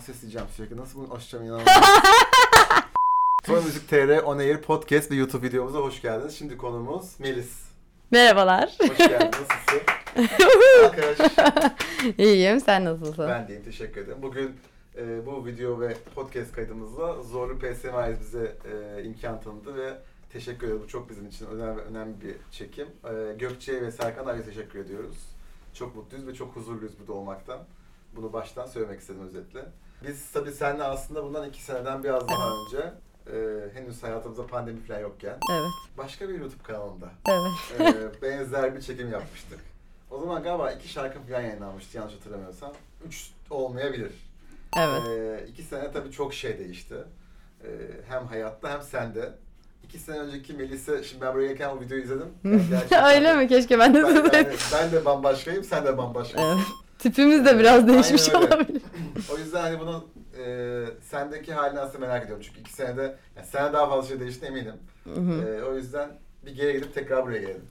akses diyeceğim sürekli. Nasıl bunu aşacağım inanamıyorum. Sony Music TR On Air Podcast ve YouTube videomuza hoş geldiniz. Şimdi konuğumuz Melis. Merhabalar. Hoş geldin. Nasılsın? Arkadaş. İyiyim. Sen nasılsın? Ben deyim. Teşekkür ederim. Bugün bu video ve podcast kaydımızla Zorlu PSM bize imkan tanıdı ve teşekkür ederim. Bu çok bizim için önemli bir çekim. Gökçe ve Serkan abiye teşekkür ediyoruz. Çok mutluyuz ve çok huzurluyuz burada olmaktan. Bunu baştan söylemek istedim özetle. Biz tabii seninle aslında bundan 2 seneden biraz daha önce henüz hayatımızda pandemi falan yokken başka bir YouTube kanalında benzer bir çekim yapmıştık. O zaman galiba 2 şarkı falan yayınlanmıştı yanlış hatırlamıyorsam. 3 olmayabilir. 2 sene tabii çok şey değişti. Hem hayatta hem sende. 2 sene önceki Melis'e, şimdi ben buraya gelirken o videoyu izledim. Öyle mi? Keşke ben de izledim. Ben de bambaşkayım, sen de bambaşkasın. Evet. Tipimiz de biraz değişmiş olabilir. O yüzden hani bunu sendeki halini aslında merak ediyorum. Çünkü 2 senede, yani sen daha fazla şey değişti eminim. O yüzden bir geri gidip tekrar buraya gelelim.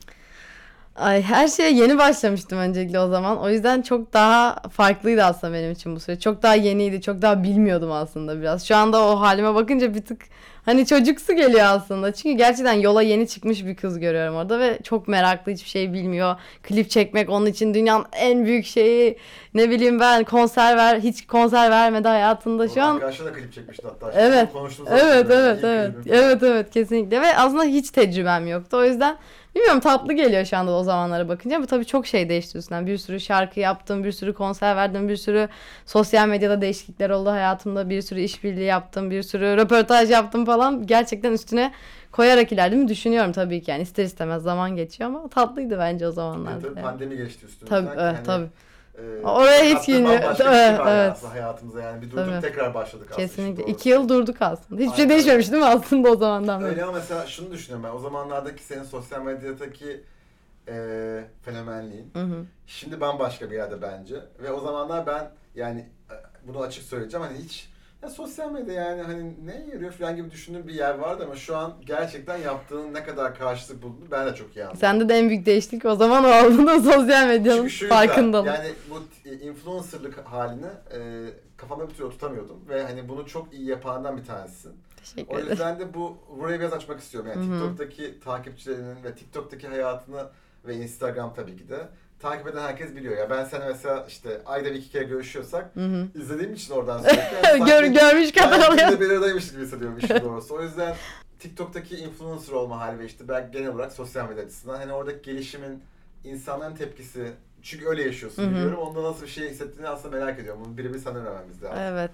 Ay, her şeye yeni başlamıştım öncelikle o zaman. O yüzden çok daha farklıydı aslında benim için bu süreç. Çok daha yeniydi, çok daha bilmiyordum aslında biraz. Şu anda o halime bakınca bir tık hani çocuksu geliyor aslında. Çünkü gerçekten yola yeni çıkmış bir kız görüyorum orada ve çok meraklı, hiçbir şey bilmiyor. Klip çekmek onun için dünyanın en büyük şeyi. Ne bileyim ben, hiç konser vermedi hayatında şu an. Arkadaşlar da klip çekmişti hatta. Evet, kesinlikle ve aslında hiç tecrübem yoktu. O yüzden bilmiyorum, tatlı geliyor şu anda o zamanlara bakınca. Bu tabii çok şey değişti üstünden. Bir sürü şarkı yaptım, bir sürü konser verdim, bir sürü sosyal medyada değişiklikler oldu hayatımda. Bir sürü işbirliği yaptım, bir sürü röportaj yaptım falan. Gerçekten üstüne koyarak ilerledim. Düşünüyorum tabii ki yani ister istemez zaman geçiyor ama tatlıydı bence o zamanlar. Evet, tabii pandemi geçti üstümüzden. Tabii. Oraya hiç girmiyor. Hayatımıza yani bir durduk tekrar başladık aslında. Kesinlikle. İşte 2 yıl durduk aslında. Hiçbir şey değişmemiş değil mi aslında o zamandan beri? Öyle ama mesela şunu düşünüyorum ben. O zamanlardaki senin sosyal medyadaki fenomenliğin şimdi bambaşka bir yerde bence. Ve o zamanlar ben yani bunu açık söyleyeceğim hani hiç ya sosyal medya yani hani neye yarıyor falan gibi düşündüğüm bir yer vardı ama şu an gerçekten yaptığının ne kadar karşılık bulduğunu ben de çok iyi anladım. Sende de en büyük değişiklik o zaman olduğunda sosyal medyanın farkındalım. Yani bu influencerlık halini kafamda bir türlü oturtamıyordum ve hani bunu çok iyi yapandan bir tanesisin. Teşekkür ederim. O yüzden de burayı biraz açmak istiyorum. Yani TikTok'taki takipçilerinin ve TikTok'taki hayatını ve Instagram tabii ki de takip eden herkes biliyor ya. Ben sen mesela işte ayda 2 kere görüşüyorsak izlediğim için oradan sürekli. Görmüş kadar oluyor. Ben bir aradaymış gibi hissediyorum işin doğrusu. O yüzden TikTok'taki influencer olma hali ve işte belki genel olarak sosyal medya açısından hani oradaki gelişimin insanların tepkisi. Çünkü öyle yaşıyorsun biliyorum. Onda nasıl bir şey hissettiğini aslında merak ediyorum. Bunu birebir sana vermemiz lazım. Evet.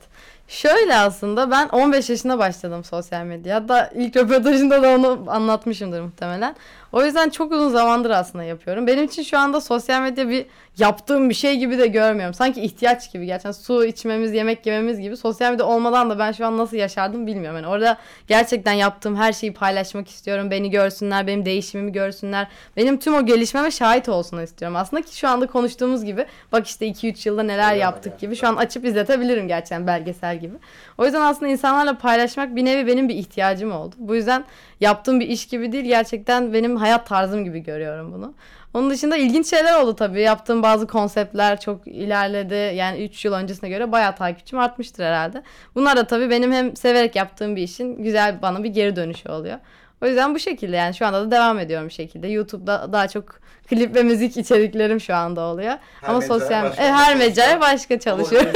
Şöyle aslında ben 15 yaşında başladım sosyal medyaya. Hatta ilk röportajında da onu anlatmışımdır muhtemelen. O yüzden çok uzun zamandır aslında yapıyorum. Benim için şu anda sosyal medya bir yaptığım bir şey gibi de görmüyorum. Sanki ihtiyaç gibi. Gerçekten su içmemiz, yemek yememiz gibi. Sosyal medya olmadan da ben şu an nasıl yaşardım bilmiyorum. Yani orada gerçekten yaptığım her şeyi paylaşmak istiyorum. Beni görsünler, benim değişimimi görsünler. Benim tüm o gelişmeme şahit olsun istiyorum aslında ki şu an konuştuğumuz gibi bak işte 2-3 yılda neler yaptık gibi şu an açıp izletebilirim gerçekten belgesel gibi. O yüzden aslında insanlarla paylaşmak bir nevi benim bir ihtiyacım oldu. Bu yüzden yaptığım bir iş gibi değil, gerçekten benim hayat tarzım gibi görüyorum bunu. Onun dışında ilginç şeyler oldu tabii. Yaptığım bazı konseptler çok ilerledi. Yani 3 yıl öncesine göre bayağı takipçim artmıştır herhalde. Bunlar da tabii benim hem severek yaptığım bir işin güzel bana bir geri dönüşü oluyor. O yüzden bu şekilde yani şu anda da devam ediyorum bir şekilde. YouTube'da daha çok klip ve müzik içeriklerim şu anda oluyor. Ama sosyal her mecraya başka çalışıyorum.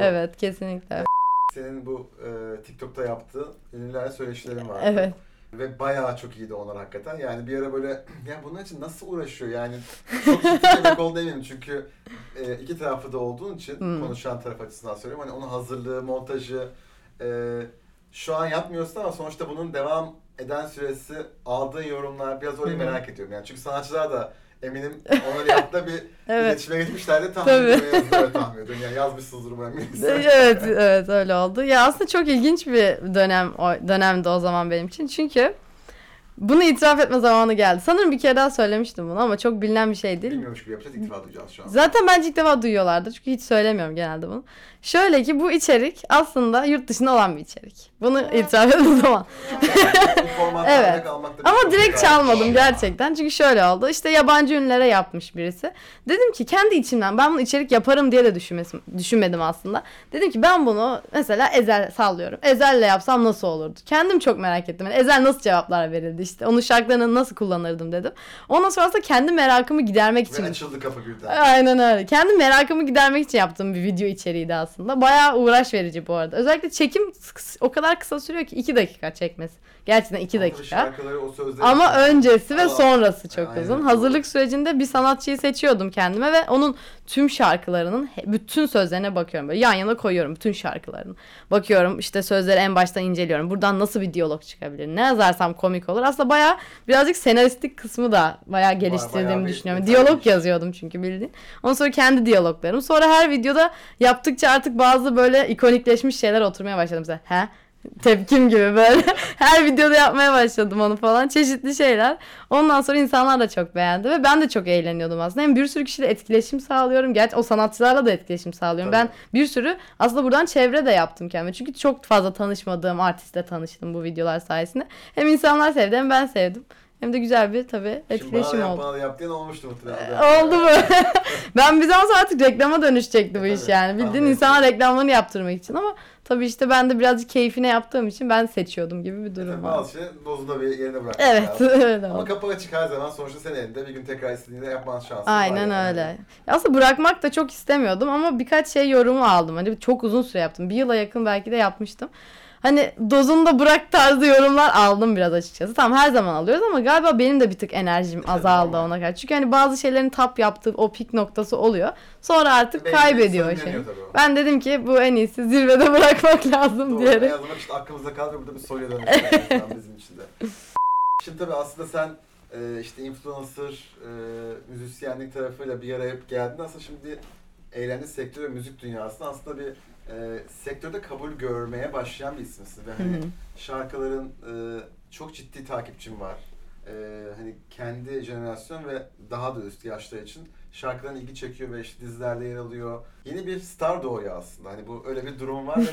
Evet, kesinlikle. Senin bu TikTok'ta yaptığın ünlülerle söyleşilerin vardı. Evet. Ve bayağı çok iyiydi onlar hakikaten. Yani bir ara böyle ya bunun için nasıl uğraşıyor yani çok ciddi bir kol eminim çünkü 2 tarafı da olduğun için konuşan taraf açısından söylüyorum. Hani onun hazırlığı, montajı şu an yapmıyorsun ama sonuçta bunun devam eden süresi, aldığın yorumlar biraz orayı merak ediyorum yani. Çünkü sanatçılar da eminim onları yaptığı bir iletişime geçmişlerdi tahmin ediyorum. Yani yazmışsınızdır umarım. Evet öyle oldu. Ya aslında çok ilginç bir dönemdi o zaman benim için. Çünkü Bunu itiraf etme zamanı geldi. Sanırım bir kere daha söylemiştim bunu ama çok bilinen bir şey değil. Bilmiyormuş gibi yapacağız, ilk defa duyacağız şu an. Zaten bence ilk defa duyuyorlardı çünkü hiç söylemiyorum genelde bunu. Şöyle ki bu içerik aslında yurt dışında olan bir içerik. Bunu itiraf etme zamanı. Evet. Ama direkt çalmadım gerçekten çünkü şöyle oldu. İşte yabancı ünlere yapmış birisi. Dedim ki kendi içimden ben bunu içerik yaparım diye de düşünmedim aslında. Dedim ki ben bunu mesela Ezel sallıyorum. Ezel'le yapsam nasıl olurdu? Kendim çok merak ettim. Yani Ezel nasıl cevaplar verirdi? İşte onun şarkılarını nasıl kullanırdım dedim. Ondan sonrasında kendi merakımı gidermek için. Ve açıldı kafa birden. Aynen öyle. Kendi merakımı gidermek için yaptığım bir video içeriğiydi aslında. Bayağı uğraş verici bu arada. Özellikle çekim o kadar kısa sürüyor ki 2 dakika çekmesi. Gerçekten 2 dakika. Ama öncesi ve sonrası çok uzun. Aynen. Hazırlık sürecinde bir sanatçıyı seçiyordum kendime ve onun tüm şarkılarının bütün sözlerine bakıyorum. Böyle yan yana koyuyorum bütün şarkılarını. Bakıyorum işte sözleri en baştan inceliyorum. Buradan nasıl bir diyalog çıkabilir? Ne yazarsam komik olur. Aslında bayağı birazcık senaristlik kısmı da bayağı geliştirdiğimi düşünüyorum. Diyalog yazıyordum çünkü bildiğin. Ondan sonra kendi diyaloglarım. Sonra her videoda yaptıkça artık bazı böyle ikonikleşmiş şeyler oturmaya başladım. Mesela tepkim gibi böyle her videoda yapmaya başladım onu falan, çeşitli şeyler. Ondan sonra insanlar da çok beğendi ve ben de çok eğleniyordum aslında. Hem bir sürü kişiyle etkileşim sağlıyorum, gerçi o sanatçılarla da etkileşim sağlıyorum. Tabii. Ben bir sürü aslında buradan çevre de yaptım kendime çünkü çok fazla tanışmadığım artistle tanıştım bu videolar sayesinde. Hem insanlar sevdi hem ben sevdim. Hem de güzel bir tabii etkileşim şimdi oldu. Şimdi bana da yaptığın olmuştu mutlaka. Oldu mu? Ben bir zaman sonra artık reklama dönüşecekti bu iş yani. Bildiğin insana reklamlarını yaptırmak için ama tabii işte ben de birazcık keyfine yaptığım için ben seçiyordum gibi bir durum var. Bazı şey dozunu bir yerine bırakmak lazım. Evet öyle. Ama kapağı çık her zaman sonuçta sen elinde bir gün tekrar istediğinde yapman şansın. Aynen öyle. Yani. Aslında bırakmak da çok istemiyordum ama birkaç şey yorumu aldım. Hani çok uzun süre yaptım. Bir yıla yakın belki de yapmıştım. Hani dozunu da bırak tarzı yorumlar aldım biraz açıkçası. Tamam her zaman alıyoruz ama galiba benim de bir tık enerjim azaldı ona kadar. Çünkü hani bazı şeylerin tap yaptığı o pik noktası oluyor. Sonra artık kaybediyor o şey. Ben dedim ki bu en iyisi zirvede bırakmak lazım diyerek. En azından işte aklımızda kalıyor. Burada bir soruya dönüştü bizim için de. Şimdi tabii aslında sen işte influencer, müzisyenlik tarafıyla bir araya geldin. Aslında şimdi eğlence sektörü ve müzik dünyasında aslında bir sektörde kabul görmeye başlayan bir isimsin ve hani şarkıların çok ciddi takipçim var. Hani kendi jenerasyon ve daha da üst yaşlar için şarkıların ilgi çekiyor ve işte dizilerde yer alıyor. Yeni bir star doğuyor aslında. Hani bu öyle bir durum var ve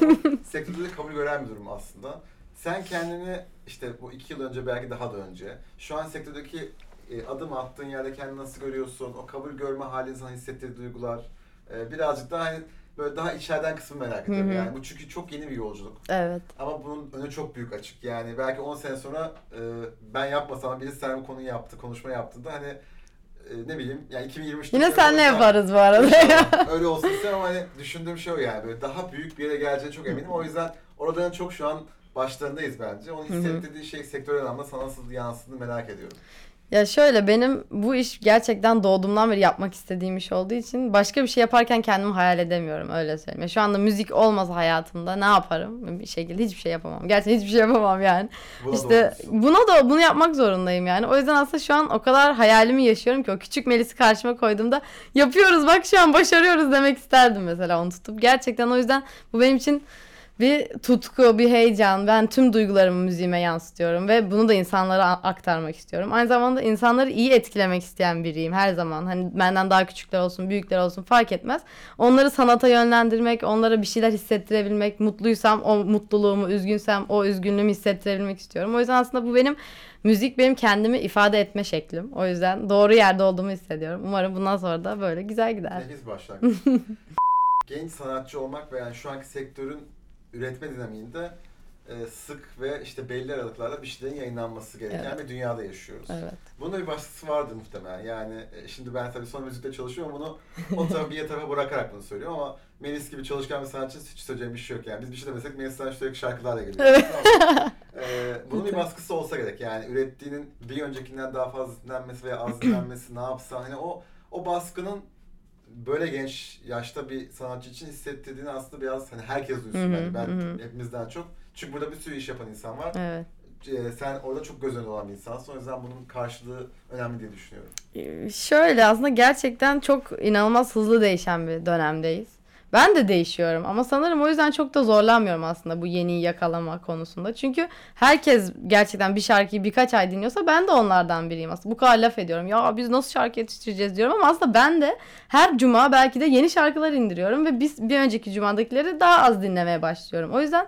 sektörde de kabul gören bir durum aslında. Sen kendini işte bu 2 yıl önce belki daha da önce şu an sektördeki adım attığın yerde kendini nasıl görüyorsun? O kabul görme halini sana hissettirdiği duygular birazcık daha hani böyle daha içeriden kısmı merak ediyorum yani. Bu çünkü çok yeni bir yolculuk. Evet. Ama bunun önü çok büyük açık. Yani belki 10 sene sonra ben yapmasam birisi sen bu konuyu yaptı, konuşma yaptığında hani ne bileyim yani 2023 yine senle yaparız bu arada. Öyle olsun istemem ama hani düşündüğüm şey o yani. Böyle daha büyük bir yere geleceğine çok eminim. O yüzden oradan çok şu an başlarındayız bence. Onun hissettirdiği şey sektörel anlamda sana nasıl yansıdığını merak ediyorum. Ya şöyle benim bu iş gerçekten doğduğumdan beri yapmak istediğim iş olduğu için başka bir şey yaparken kendimi hayal edemiyorum öyle söyleyeyim. Ya şu anda müzik olmasa hayatımda ne yaparım? Bir şekilde hiçbir şey yapamam. Gerçekten hiçbir şey yapamam yani. İşte bunu yapmak zorundayım yani. O yüzden aslında şu an o kadar hayalimi yaşıyorum ki o küçük Melis'i karşıma koyduğumda yapıyoruz bak şu an başarıyoruz demek isterdim mesela onu tutup. Gerçekten o yüzden bu benim için bir tutku, bir heyecan. Ben tüm duygularımı müziğime yansıtıyorum ve bunu da insanlara aktarmak istiyorum. Aynı zamanda insanları iyi etkilemek isteyen biriyim her zaman. Hani benden daha küçükler olsun, büyükler olsun fark etmez. Onları sanata yönlendirmek, onlara bir şeyler hissettirebilmek, mutluysam o mutluluğumu, üzgünsem o üzgünlüğümü hissettirebilmek istiyorum. O yüzden aslında bu müzik benim kendimi ifade etme şeklim. O yüzden doğru yerde olduğumu hissediyorum. Umarım bundan sonra da böyle güzel gider. Nefis başlangıç. Genç sanatçı olmak ve yani şu anki sektörün üretme dinamiğinde sık ve işte belli aralıklarla bir şeylerin yayınlanması gereken bir dünyada yaşıyoruz. Evet. Bunun da bir baskısı vardı muhtemelen. Yani şimdi ben tabii son müzikte çalışıyorum bunu o tarafa bir tarafa bırakarak bunu söylüyorum ama Melis gibi çalışkan bir sanatçı hiç söyleyeceğim bir şey yok yani. Biz bir şey demesek Melis sanatçı sürekli şarkılarla geliyor. Evet. Bunun bir baskısı olsa gerek yani ürettiğinin bir öncekinden daha fazla dinlenmesi veya az dinlenmesi ne yapsa hani o baskının böyle genç yaşta bir sanatçı için hissettirdiğini aslında biraz hani herkes duysun ben hepimizden çok. Çünkü burada bir sürü iş yapan insan var. Evet. Sen orada çok göz önünde olan bir insansın. O yüzden bunun karşılığı önemli diye düşünüyorum. Şöyle aslında gerçekten çok inanılmaz hızlı değişen bir dönemdeyiz. Ben de değişiyorum ama sanırım o yüzden çok da zorlanmıyorum aslında bu yeniyi yakalama konusunda. Çünkü herkes gerçekten bir şarkıyı birkaç ay dinliyorsa ben de onlardan biriyim aslında. Bu kadar laf ediyorum, ya biz nasıl şarkı yetiştireceğiz diyorum ama aslında ben de her cuma belki de yeni şarkılar indiriyorum ve bir önceki cumadakileri daha az dinlemeye başlıyorum. O yüzden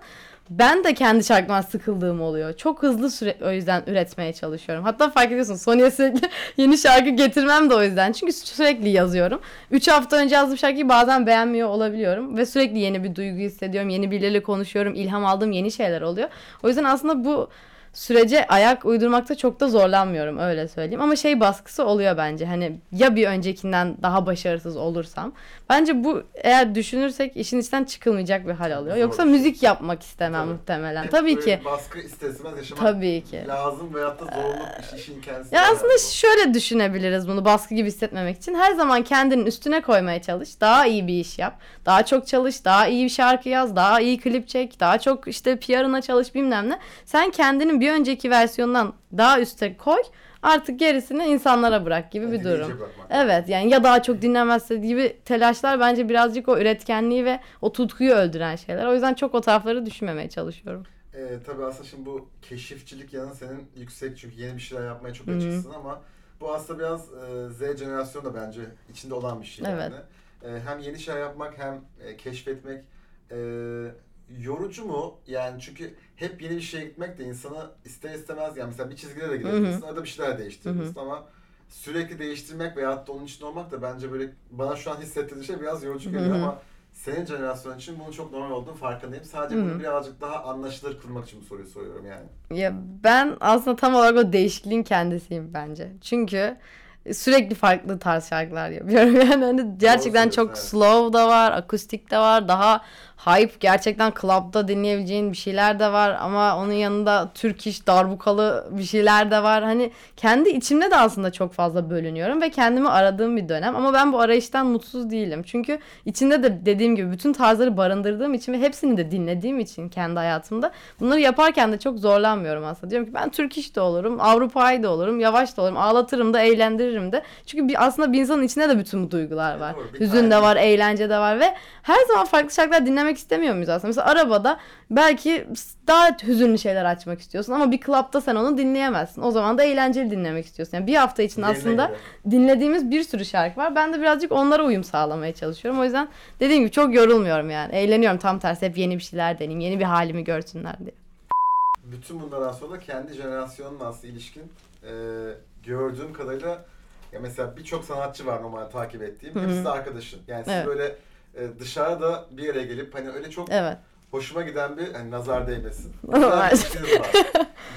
ben de kendi şarkıma sıkıldığım oluyor. Çok hızlı o yüzden üretmeye çalışıyorum. Hatta fark ediyorsun Sony'ye sürekli yeni şarkı getirmem de o yüzden. Çünkü sürekli yazıyorum. 3 hafta önce yazdığım şarkıyı bazen beğenmiyor olabiliyorum. Ve sürekli yeni bir duygu hissediyorum. Yeni birileriyle konuşuyorum. İlham aldığım yeni şeyler oluyor. O yüzden aslında bu sürece ayak uydurmakta çok da zorlanmıyorum, öyle söyleyeyim. Ama baskısı oluyor bence. Hani ya bir öncekinden daha başarısız olursam. Bence bu, eğer düşünürsek, işin içinden çıkılmayacak bir hal alıyor. Yoksa müzik yapmak istemem muhtemelen. Tabii ki. Baskı istesemez yaşamak lazım veyahut da zorluk işin kendisi. Ya aslında şöyle düşünebiliriz bunu, baskı gibi hissetmemek için. Her zaman kendinin üstüne koymaya çalış. Daha iyi bir iş yap. Daha çok çalış. Daha iyi bir şarkı yaz. Daha iyi klip çek. Daha çok PR'ına çalış, bilmem ne. Sen kendinin bir önceki versiyondan daha üste koy. Artık gerisini insanlara bırak gibi bir durum. Evet, yani ya daha çok dinlenmezse gibi telaşlar bence birazcık o üretkenliği ve o tutkuyu öldüren şeyler. O yüzden çok o tarafları düşünmemeye çalışıyorum. Tabii aslında şimdi bu keşifçilik yanı senin yüksek, çünkü yeni bir şeyler yapmaya çok açıksın ama bu aslında biraz Z jenerasyonu da bence içinde olan bir şey. Evet. Yani. Hem yeni şeyler yapmak hem keşfetmek yorucu mu? Yani çünkü hep yeni bir şeye gitmek de insana ister istemez, yani mesela bir çizgide de gidebilirsin, arada bir şeyler değiştirebilirsin ama sürekli değiştirmek veyahut da onun içinde olmak da bence böyle bana şu an hissettirdiği şey biraz yorucu geliyor ama senin jenerasyon için bunun çok normal olduğunu farkındayım. Sadece bunu birazcık daha anlaşılır kılmak için bu soruyu soruyorum yani. Ya ben aslında tam olarak o değişikliğin kendisiyim bence. Çünkü sürekli farklı tarz şarkılar yapıyorum yani, hani gerçekten çok slow da var, akustik de var, daha hype, gerçekten club'da dinleyebileceğin bir şeyler de var ama onun yanında Türk iş darbukalı bir şeyler de var. Hani kendi içimde de aslında çok fazla bölünüyorum ve kendimi aradığım bir dönem ama ben bu arayıştan mutsuz değilim. Çünkü içinde de dediğim gibi bütün tarzları barındırdığım için ve hepsini de dinlediğim için kendi hayatımda bunları yaparken de çok zorlanmıyorum aslında. Diyorum ki ben Türk iş de olurum, Avrupa'yı da olurum, yavaş da olurum, ağlatırım da, eğlendiririm de. Çünkü aslında bir insanın içinde de bütün bu duygular var. Hüzün de var, eğlence de var ve her zaman farklı şarkılar dinlemek istemiyor muyuz aslında? Mesela arabada belki daha hüzünlü şeyler açmak istiyorsun ama bir club'da sen onu dinleyemezsin. O zaman da eğlenceli dinlemek istiyorsun. Yani bir hafta için aslında dinlediğimiz bir sürü şarkı var. Ben de birazcık onlara uyum sağlamaya çalışıyorum. O yüzden dediğim gibi çok yorulmuyorum yani. Eğleniyorum, tam tersi, hep yeni bir şeyler deneyim, yeni bir halimi görsünler diye. Bütün bunlardan sonra da kendi jenerasyonunla aslında ilişkin gördüğüm kadarıyla ya mesela birçok sanatçı var normal takip ettiğim. Hepsi de arkadaşın. Yani siz böyle dışarıda bir yere gelip hani öyle çok hoşuma giden bir hani nazar değmesin. Nazar değmesin var.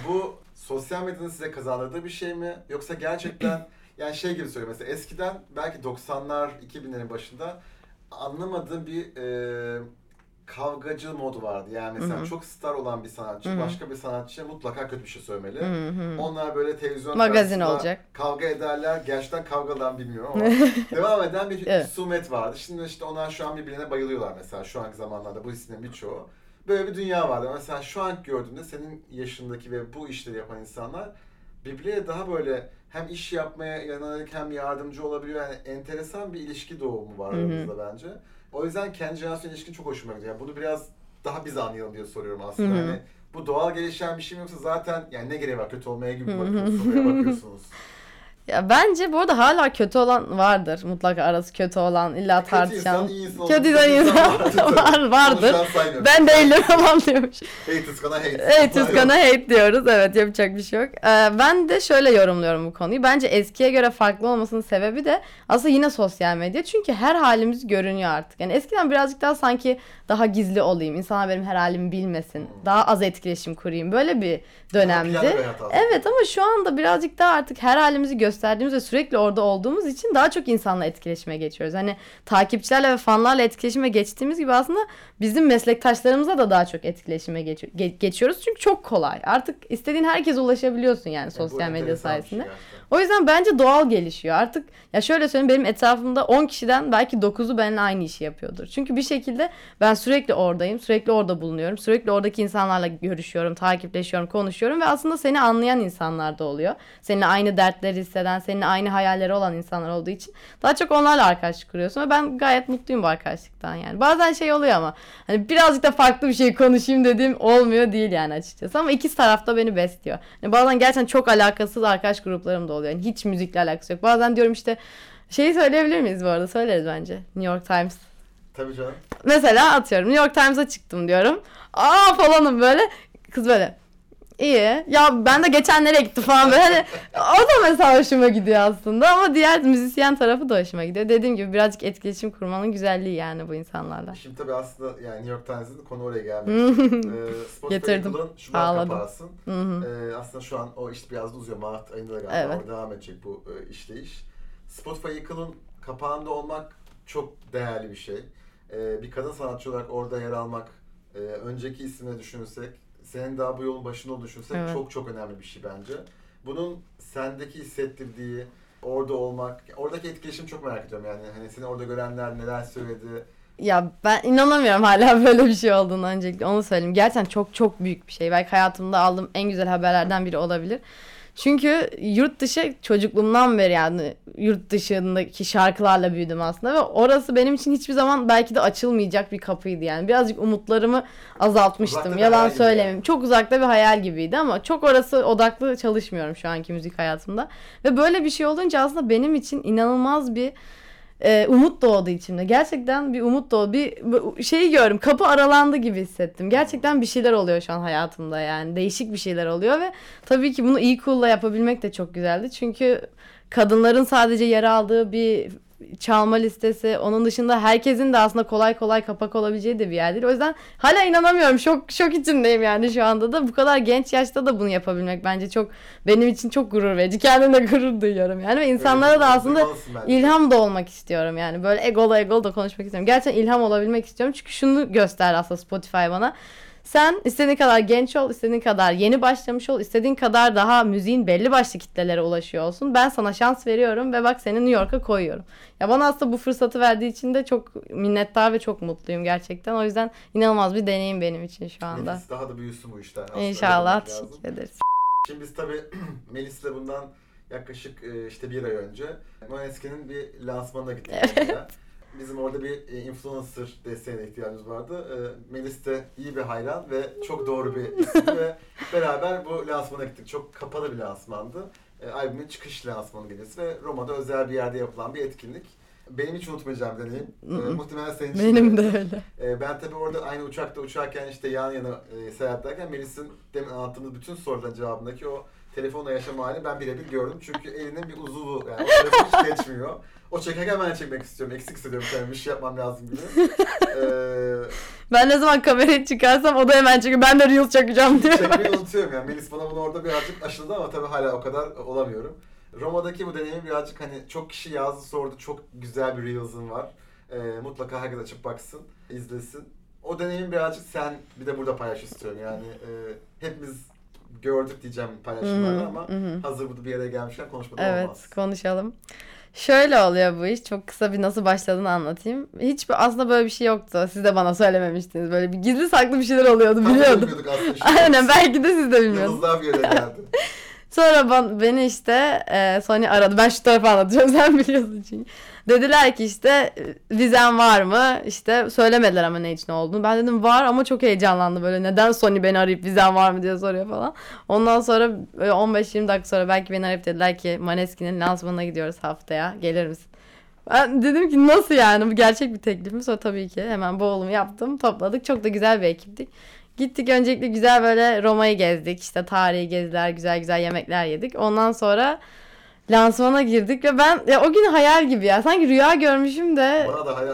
Bu sosyal medyanın size kazandırdığı bir şey mi? Yoksa gerçekten yani gibi söyleyeyim, mesela eskiden belki 90'lar 2000'lerin başında anlamadığım bir kavgacı modu vardı. Yani mesela çok star olan bir sanatçı başka bir sanatçıya mutlaka kötü bir şey söylemeli. Onlar böyle televizyon karşısında kavga ederler. Gerçekten kavgadan bilmiyorum ama devam eden bir husumet vardı. Şimdi onlar şu an birbirine bayılıyorlar mesela şu anki zamanlarda, bu isimlerin birçoğu. Böyle bir dünya vardı. Mesela şu an gördüğümde senin yaşındaki ve bu işleri yapan insanlar birbirine daha böyle hem iş yapmaya yanarak hem yardımcı olabiliyor. Yani enteresan bir ilişki doğumu var aramızda bence. O yüzden kendi jenerasyonla ilişkin çok hoşuma gidiyor. Yani bunu biraz daha biz anlayalım diye soruyorum aslında. Yani bu doğal gelişen bir şey mi, yoksa zaten yani ne gereği var kötü olmaya gibi bakıyorsunuz. Ya bence bu arada hala kötü olan vardır. Mutlaka arası kötü olan, illa tartışan. Kötü insan vardır. Ben değilim falan diyormuş. Hate is gonna hate diyoruz. Evet, yapacak bir şey yok. Ben de şöyle yorumluyorum bu konuyu. Bence eskiye göre farklı olmasının sebebi de aslında yine sosyal medya. Çünkü her halimiz görünüyor artık. Yani eskiden birazcık daha sanki daha gizli olayım, İnsanlar benim her halimi bilmesin, daha az etkileşim kurayım. Böyle bir dönemdi. Evet, ama şu anda birazcık daha artık her halimizi gösterdiğimiz ve sürekli orada olduğumuz için daha çok insanla etkileşime geçiyoruz. Hani takipçilerle ve fanlarla etkileşime geçtiğimiz gibi aslında bizim meslektaşlarımıza da daha çok etkileşime geçiyoruz. Çünkü çok kolay. Artık istediğin herkese ulaşabiliyorsun yani sosyal medya sayesinde. O yüzden bence doğal gelişiyor. Artık ya şöyle söyleyeyim, benim etrafımda 10 kişiden belki 9'u benimle aynı işi yapıyordur. Çünkü bir şekilde ben sürekli oradayım, sürekli orada bulunuyorum, sürekli oradaki insanlarla görüşüyorum, takipleşiyorum, konuşuyorum ve aslında seni anlayan insanlar da oluyor. Seninle aynı dertleri hissediyorlar, hisseden, seninle aynı hayalleri olan insanlar olduğu için daha çok onlarla arkadaşlık kuruyorsun ve ben gayet mutluyum bu arkadaşlıktan yani. Bazen şey oluyor ama hani birazcık da farklı bir şey konuşayım dediğim olmuyor değil yani açıkçası, ama iki tarafta beni besliyor. Yani bazen gerçekten çok alakasız arkadaş gruplarım da oluyor. Yani hiç müzikle alakası yok. Bazen diyorum işte şeyi söyleyebilir miyiz bu arada? Söyleriz bence. New York Times. Tabii canım. Mesela atıyorum New York Times'a çıktım diyorum. Aa falanım böyle. Kız böyle iyi. Ya ben de geçen nereye gittim falan böyle. Hani, o da mesela hoşuma gidiyor aslında ama diğer müzisyen tarafı da hoşuma gidiyor. Dediğim gibi birazcık etkileşim kurmanın güzelliği yani bu insanlarla. Şimdi tabii aslında yani New York Times'ın konu oraya gelmiş. Spotify'ın yılın Şubat kapatsın. Aslında şu an o iş biraz da uzuyor. Mart ayında da galiba evet. Devam edecek bu işleyiş. Spotify yıkılın kapağında olmak çok değerli bir şey. Bir kadın sanatçı olarak orada yer almak, önceki ismini düşünürsek, senin daha bu yolun başında olduğunu düşünürsek evet. Çok çok önemli bir şey bence. Bunun sendeki hissettirdiği, orada olmak, oradaki etkileşimi çok merak ediyorum yani. Hani seni orada görenler neler söyledi. Ya ben inanamıyorum hala böyle bir şey olduğunu, öncelikle onu söyleyeyim. Gerçekten çok çok büyük bir şey. Belki hayatımda aldığım en güzel haberlerden biri olabilir. Çünkü yurt dışı çocukluğumdan beri yani yurt dışındaki şarkılarla büyüdüm aslında ve orası benim için hiçbir zaman belki de açılmayacak bir kapıydı yani. Birazcık umutlarımı azaltmıştım, yalan söylemeyeyim. Yani. Çok uzakta bir hayal gibiydi ama çok orası odaklı çalışmıyorum şu anki müzik hayatımda. Ve böyle bir şey olunca aslında benim için inanılmaz bir umut doğdu içimde. Gerçekten bir umut doğdu. Bir şeyi gördüm. Kapı aralandı gibi hissettim. Gerçekten bir şeyler oluyor şu an hayatımda yani. Değişik bir şeyler oluyor ve tabii ki bunu iyi cool'la yapabilmek de çok güzeldi. Çünkü kadınların sadece yer aldığı bir çalma listesi, onun dışında herkesin de aslında kolay kolay kapak olabileceği de bir yer değil. O yüzden hala inanamıyorum. Şok içindeyim yani şu anda da. Bu kadar genç yaşta da bunu yapabilmek bence çok, benim için çok gurur verici. Kendime gurur duyuyorum yani ve insanlara da aslında ilham da olmak istiyorum yani. Böyle egolu da konuşmak istiyorum. Gerçekten ilham olabilmek istiyorum. Çünkü şunu göster aslında Spotify bana. Sen istediğin kadar genç ol, istediğin kadar yeni başlamış ol, istediğin kadar daha müziğin belli başlı kitlelere ulaşıyor olsun. Ben sana şans veriyorum ve bak seni New York'a koyuyorum. Ya bana aslında bu fırsatı verdiği için de çok minnettar ve çok mutluyum gerçekten. O yüzden inanılmaz bir deneyim benim için şu anda. Melis daha da büyüsün bu işten. Aslında İnşallah. Teşekkür ederiz. Şimdi biz tabii Melis'le bundan yaklaşık işte bir ay önce Maneskin'in bir lansmanına gittik. Evet. Bizim orada bir influencer desteğine ihtiyacımız vardı. Melis de iyi bir hayran ve çok doğru bir isim ve beraber bu lansmana gittik. Çok kapalı bir lansmandı. Albümün çıkış lansmanı gecesi ve Roma'da özel bir yerde yapılan bir etkinlik. Benim hiç unutmayacağım deneyim. Muhtemelen senin için. Benim de öyle. Ben tabii orada aynı uçakta uçarken işte yan yana seyahat ederken Melis'in demin anlattığımız bütün soruların cevabındaki o telefonla yaşama halini ben birebir gördüm. Çünkü elinin bir uzuvu yani hiç geçmiyor. O çekerken ben çekmek istiyorum. Eksik hissediyorum. Bir şey yapmam lazım gibi. Ben ne zaman kamerayı çıkarsam o da hemen çekiyor. Ben de Reels çekeceğim diyor. Çekmeyi unutuyorum yani. Melis bana bunu orada birazcık aşıladı ama tabii hala o kadar olamıyorum. Roma'daki bu deneyim birazcık hani çok kişi yazdı sordu. Çok güzel bir Reels'ın var. Mutlaka herkes açıp baksın, izlesin. O deneyim birazcık sen bir de burada paylaş istiyorum. Yani hepimiz gördük diyeceğim paylaşımlarda ama hazır burada bir yere gelmişken konuşmadan olmaz. Evet, konuşalım. Şöyle oluyor bu iş. Çok kısa bir nasıl başladığını anlatayım. Hiç aslında böyle bir şey yoktu. Siz de bana söylememiştiniz. Böyle bir gizli saklı bir şeyler oluyordu, biliyordum. Aynen, belki de siz de bilmiyordunuz. Yıldızlar bir yere geldi. Sonra beni işte Sony aradı. Ben şu tarafı anlatacağım, sen biliyorsun çünkü. Dediler ki işte vizen var mı? İşte söylemediler ama ne için olduğunu. Ben dedim var ama çok heyecanlandı böyle. Neden Sony beni arayıp vizen var mı diye soruyor falan. Ondan sonra 15-20 dakika sonra belki beni arayıp dediler ki Maneskin'in lansmanına gidiyoruz haftaya. Gelir misin? Ben dedim ki nasıl yani? Bu gerçek bir teklif mi? Sonra tabii ki hemen bavulumu yaptım. Topladık. Çok da güzel bir ekiptik. Gittik, öncelikle güzel böyle Roma'yı gezdik. İşte tarihi geziler, güzel güzel yemekler yedik. Ondan sonra lansmana girdik ve ben ya o gün hayal gibi ya. Sanki rüya görmüşüm de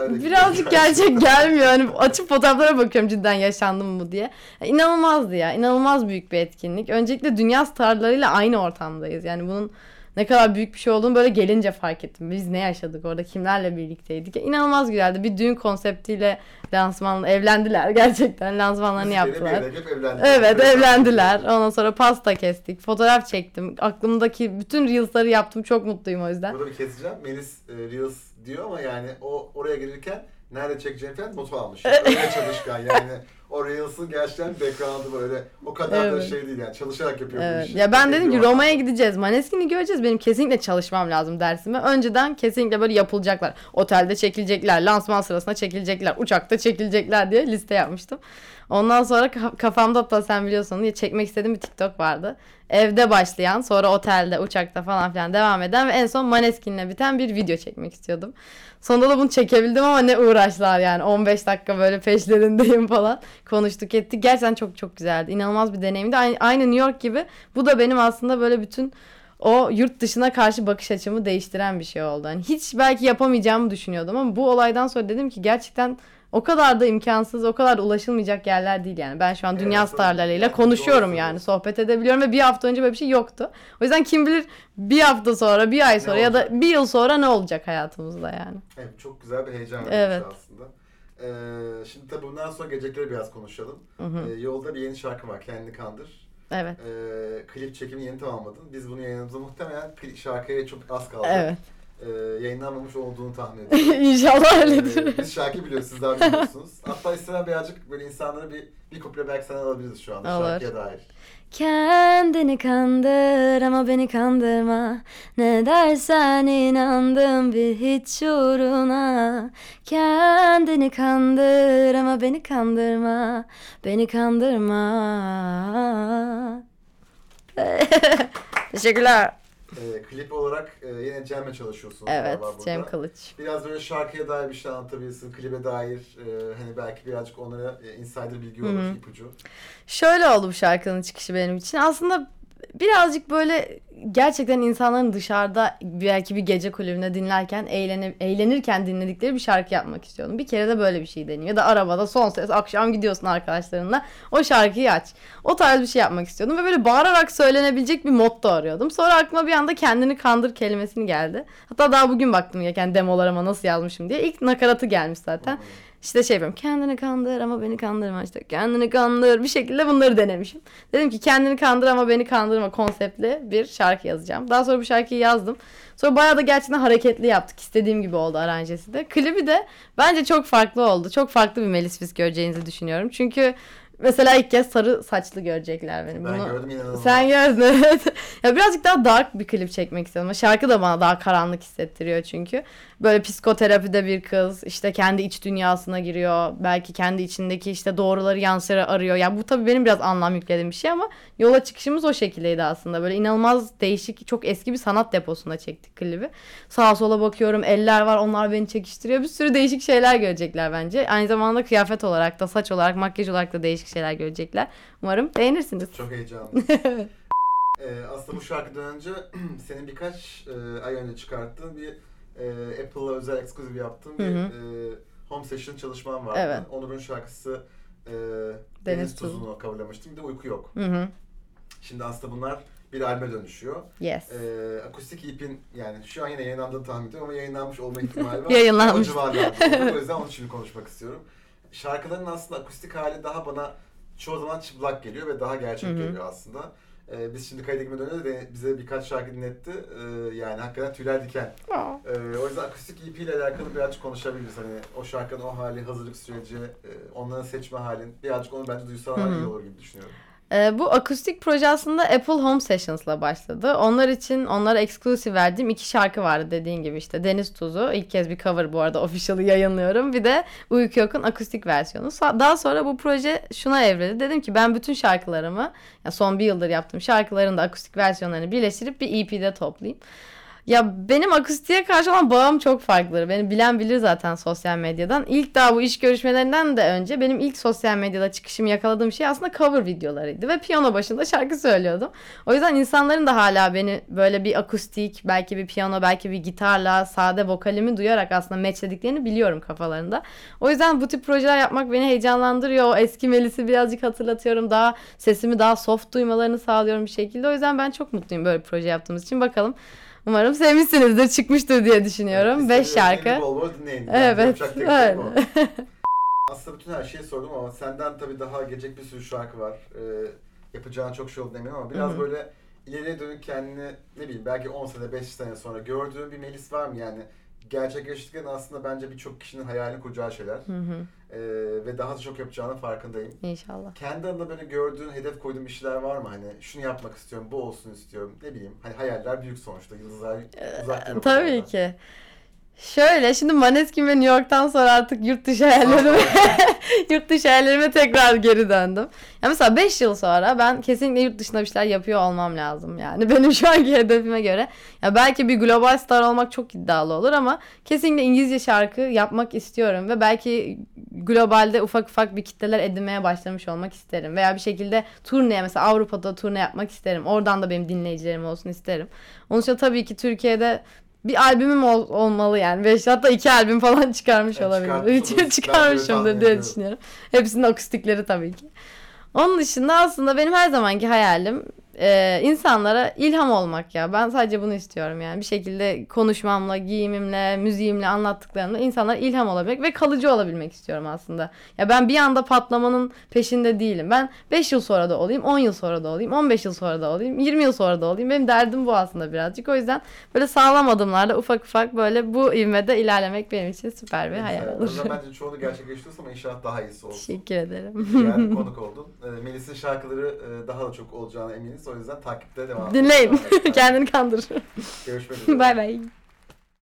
birazcık gerçek gelmiyor. Hani açıp fotoğraflara bakıyorum cidden yaşandı mı bu diye. Yani inanılmazdı ya. İnanılmaz büyük bir etkinlik. Öncelikle dünya starlarıyla aynı ortamdayız. Yani bunun ne kadar büyük bir şey olduğunu böyle gelince fark ettim. Biz ne yaşadık orada, kimlerle birlikteydik. Ya, inanılmaz güzeldi. Bir düğün konseptiyle lansmanla evlendiler gerçekten. Lansmanlarını yaptılar. Evet, evlendiler. Ondan sonra pasta kestik. Fotoğraf çektim. Aklımdaki bütün Reels'ları yaptım. Çok mutluyum o yüzden. Burada bir keseceğim. Melis Reels diyor ama yani o oraya gelirken nerede çekeceğim falan moto almış. Öyle çalışkan yani. O Reels'ın gerçekten background'ı böyle o kadar da şey değil yani, çalışarak yapıyorum. Evet. Ya ben dedim ki Roma'ya gideceğiz, Maneskin'i göreceğiz. Benim kesinlikle çalışmam lazım dersimi. Önceden kesinlikle böyle yapılacaklar. Otelde çekilecekler, lansman sırasında çekilecekler, uçakta çekilecekler diye liste yapmıştım. Ondan sonra kafamda, hatta sen biliyorsun diye çekmek istediğim bir TikTok vardı. Evde başlayan, sonra otelde, uçakta falan filan devam eden ve en son Maneskin'le biten bir video çekmek istiyordum. Sonunda da bunu çekebildim ama ne uğraşlar yani. 15 dakika böyle peşlerindeyim falan. Konuştuk ettik. Gerçekten çok çok güzeldi. İnanılmaz bir deneyimdi. Aynı New York gibi. Bu da benim aslında böyle bütün o yurt dışına karşı bakış açımı değiştiren bir şey oldu. Yani hiç belki yapamayacağımı düşünüyordum ama bu olaydan sonra dedim ki gerçekten o kadar da imkansız, o kadar ulaşılmayacak yerler değil yani. Ben şu an dünya starlarıyla konuşuyorum yani. Sohbet edebiliyorum ve bir hafta önce böyle bir şey yoktu. O yüzden kim bilir bir hafta sonra, bir ay sonra ne ya olacak? Da bir yıl sonra ne olacak hayatımızda yani. Evet, çok güzel bir heyecan var aslında. Şimdi tabii bundan sonra gelecekleri biraz konuşalım. Yolda bir yeni şarkı var, Kendini Kandır. Evet. Klip çekimi yeni tamamladın. Biz bunu yayınımızda muhtemelen şarkıya çok az kaldı. Evet. Yayınlanmamış olduğunu tahmin ediyorum. İnşallah öyledir. Biz şarkıyı biliyoruz, sizler biliyorsunuz. Hatta istersen birazcık böyle insanlara bir kuple belki sana alabiliriz şu anda. Olur. Şarkıya dair. Kendini kandır ama beni kandırma. Ne dersen inandım bir hiç uğruna. Kendini kandır ama beni kandırma. Beni kandırma. Teşekkürler. Klip olarak yine Cem'le çalışıyorsunuz. Evet, Cem Kılıç. Biraz böyle şarkıya dair bir şey anlatabilirsin, klibe dair hani belki birazcık onlara insider bilgi olur, ipucu. Şöyle oldu bu şarkının çıkışı benim için. Aslında birazcık böyle gerçekten insanların dışarıda belki bir gece kulübüne dinlerken, eğlenirken dinledikleri bir şarkı yapmak istiyordum. Bir kere de böyle bir şey deneyim. Ya da arabada son ses, akşam gidiyorsun arkadaşlarınla, o şarkıyı aç. O tarz bir şey yapmak istiyordum ve böyle bağırarak söylenebilecek bir motto arıyordum. Sonra aklıma bir anda kendini kandır kelimesini geldi. Hatta daha bugün baktım ya kendi demolarıma nasıl yazmışım diye. İlk nakaratı gelmiş zaten. İşte şey yapıyorum, kendini kandır ama beni kandırma, işte kendini kandır, bir şekilde bunları denemişim. Dedim ki kendini kandır ama beni kandırma konseptli bir şarkı yazacağım. Daha sonra bu şarkıyı yazdım. Sonra bayağı da gerçekten hareketli yaptık. İstediğim gibi oldu aranjesi de. Klibi de bence çok farklı oldu. Çok farklı bir Melis Fis göreceğinizi düşünüyorum. Çünkü mesela ilk kez sarı saçlı görecekler beni. Ben gördüm, inanılmaz. Sen gördün, evet. Ya birazcık daha dark bir klip çekmek istedim. Şarkı da bana daha karanlık hissettiriyor çünkü. Böyle psikoterapide bir kız işte kendi iç dünyasına giriyor. Belki kendi içindeki işte doğruları yansıra arıyor. Yani bu tabii benim biraz anlam yüklediğim bir şey ama yola çıkışımız o şekildeydi aslında. Böyle inanılmaz değişik, çok eski bir sanat deposunda çektik klibi. Sağa sola bakıyorum, eller var, onlar beni çekiştiriyor. Bir sürü değişik şeyler görecekler bence. Aynı zamanda kıyafet olarak da, saç olarak, makyaj olarak da değişik şeyler görecekler. Umarım beğenirsiniz. Çok heyecanlıyım. Aslında bu şarkıdan önce senin birkaç ay önce çıkarttığın bir Apple'la özel exclusive yaptığın bir home session çalışman vardı. Evet. Onur'un şarkısı Deniz Tuzu'nu coverlamıştım. Bir de Uyku Yok. Şimdi aslında bunlar bir albüme dönüşüyor. Yes. Akustik EP'in yani şu an yine yayınlandığını tahmin ediyorum ama yayınlanmış olma ihtimali var. Yayınlanmış. O civarlarda. O yüzden onun için konuşmak istiyorum. Şarkıların aslında akustik hali daha bana çoğu zaman çıplak geliyor ve daha gerçek geliyor aslında. Biz şimdi kayıt ekibine dönüyoruz ve bize birkaç şarkı dinletti. Yani hakikaten tüyler diken. O yüzden akustik EP ile alakalı birazcık konuşabiliriz. Hani o şarkının o hali, hazırlık süreci, onların seçme halin, birazcık onu bence duysal hali olur gibi düşünüyorum. Bu akustik proje aslında Apple Home Sessions'la başladı. Onlar için, onlara exclusive verdiğim iki şarkı vardı dediğin gibi işte. Deniz Tuzu, ilk kez bir cover bu arada, official'ı yayınlıyorum. Bir de Uyku Yok'un akustik versiyonu. Daha sonra bu proje şuna evrildi. Dedim ki ben bütün şarkılarımı, yani son bir yıldır yaptığım şarkıların da akustik versiyonlarını birleştirip bir EP'de toplayayım. Ya benim akustiğe karşı olan bağım çok farklı. Beni bilen bilir zaten sosyal medyadan. İlk daha bu iş görüşmelerinden de önce benim ilk sosyal medyada çıkışımı yakaladığım şey aslında cover videolarıydı. Ve piyano başında şarkı söylüyordum. O yüzden insanların da hala beni böyle bir akustik, belki bir piyano, belki bir gitarla sade vokalimi duyarak aslında matchlediklerini biliyorum kafalarında. O yüzden bu tip projeler yapmak beni heyecanlandırıyor. O eski Melis'i birazcık hatırlatıyorum. Daha sesimi daha soft duymalarını sağlıyorum bir şekilde. O yüzden ben çok mutluyum böyle bir proje yaptığımız için. Bakalım. Umarım sevmişsinizdir, çıkmıştır diye düşünüyorum. 5 şarkı. Bol bol dinleyin. Evet. Aslında bütün her şeyi sordum ama senden tabii daha gelecek bir sürü şarkı var. Yapacağın çok şey oldu demiyorum ama biraz böyle ileriye dönük kendini, ne bileyim belki 10 sene, 5 sene sonra gördüğün bir Melis var mı yani? gerçekleştirirken aslında bence birçok kişinin hayalini kuracağı şeyler. Ve daha da çok yapacağını farkındayım. İnşallah. Kendi adına böyle gördüğün, hedef koyduğun bir şeyler var mı? Hani şunu yapmak istiyorum, bu olsun istiyorum. Ne bileyim, hani hayaller büyük sonuçta. Yıldızlar uzak yok. Tabii ki. Şöyle, şimdi Maneskin ve New York'tan sonra artık yurt dışı hayallerime tekrar geri döndüm. Ya mesela 5 yıl sonra ben kesinlikle yurt dışında bir şeyler yapıyor olmam lazım yani. Benim şu anki hedefime göre. Ya belki bir global star olmak çok iddialı olur ama kesinlikle İngilizce şarkı yapmak istiyorum ve belki globalde ufak ufak bir kitleler edinmeye başlamış olmak isterim. Veya bir şekilde turneye, mesela Avrupa'da turne yapmak isterim. Oradan da benim dinleyicilerim olsun isterim. Onun için tabii ki Türkiye'de bir albümüm olmalı yani. 5 hatta 2 albüm falan çıkarmış olabilirim. Çıkarmışımdır diye düşünüyorum. Hepsinin akustikleri tabii ki. Onun dışında aslında benim her zamanki hayalim insanlara ilham olmak ya. Ben sadece bunu istiyorum yani. Bir şekilde konuşmamla, giyimimle, müziğimle, anlattıklarımla insanlara ilham olabilmek ve kalıcı olabilmek istiyorum aslında. Ya ben bir anda patlamanın peşinde değilim. Ben 5 yıl sonra da olayım, 10 yıl sonra da olayım, 15 yıl sonra da olayım, 20 yıl sonra da olayım. Benim derdim bu aslında birazcık. O yüzden böyle sağlam adımlarla ufak ufak böyle bu ivmede ilerlemek benim için süper bir hayal olur. O zaman bence çoğunu gerçekleştiriyorsun ama inşallah daha iyisi olsun. Teşekkür ederim. Yani konuk oldun. Melis'in şarkıları daha da çok olacağına eminiz. O yüzden takipte devam edin. Dinleyin. Kendini kandır. Görüşmek üzere. Bay bay.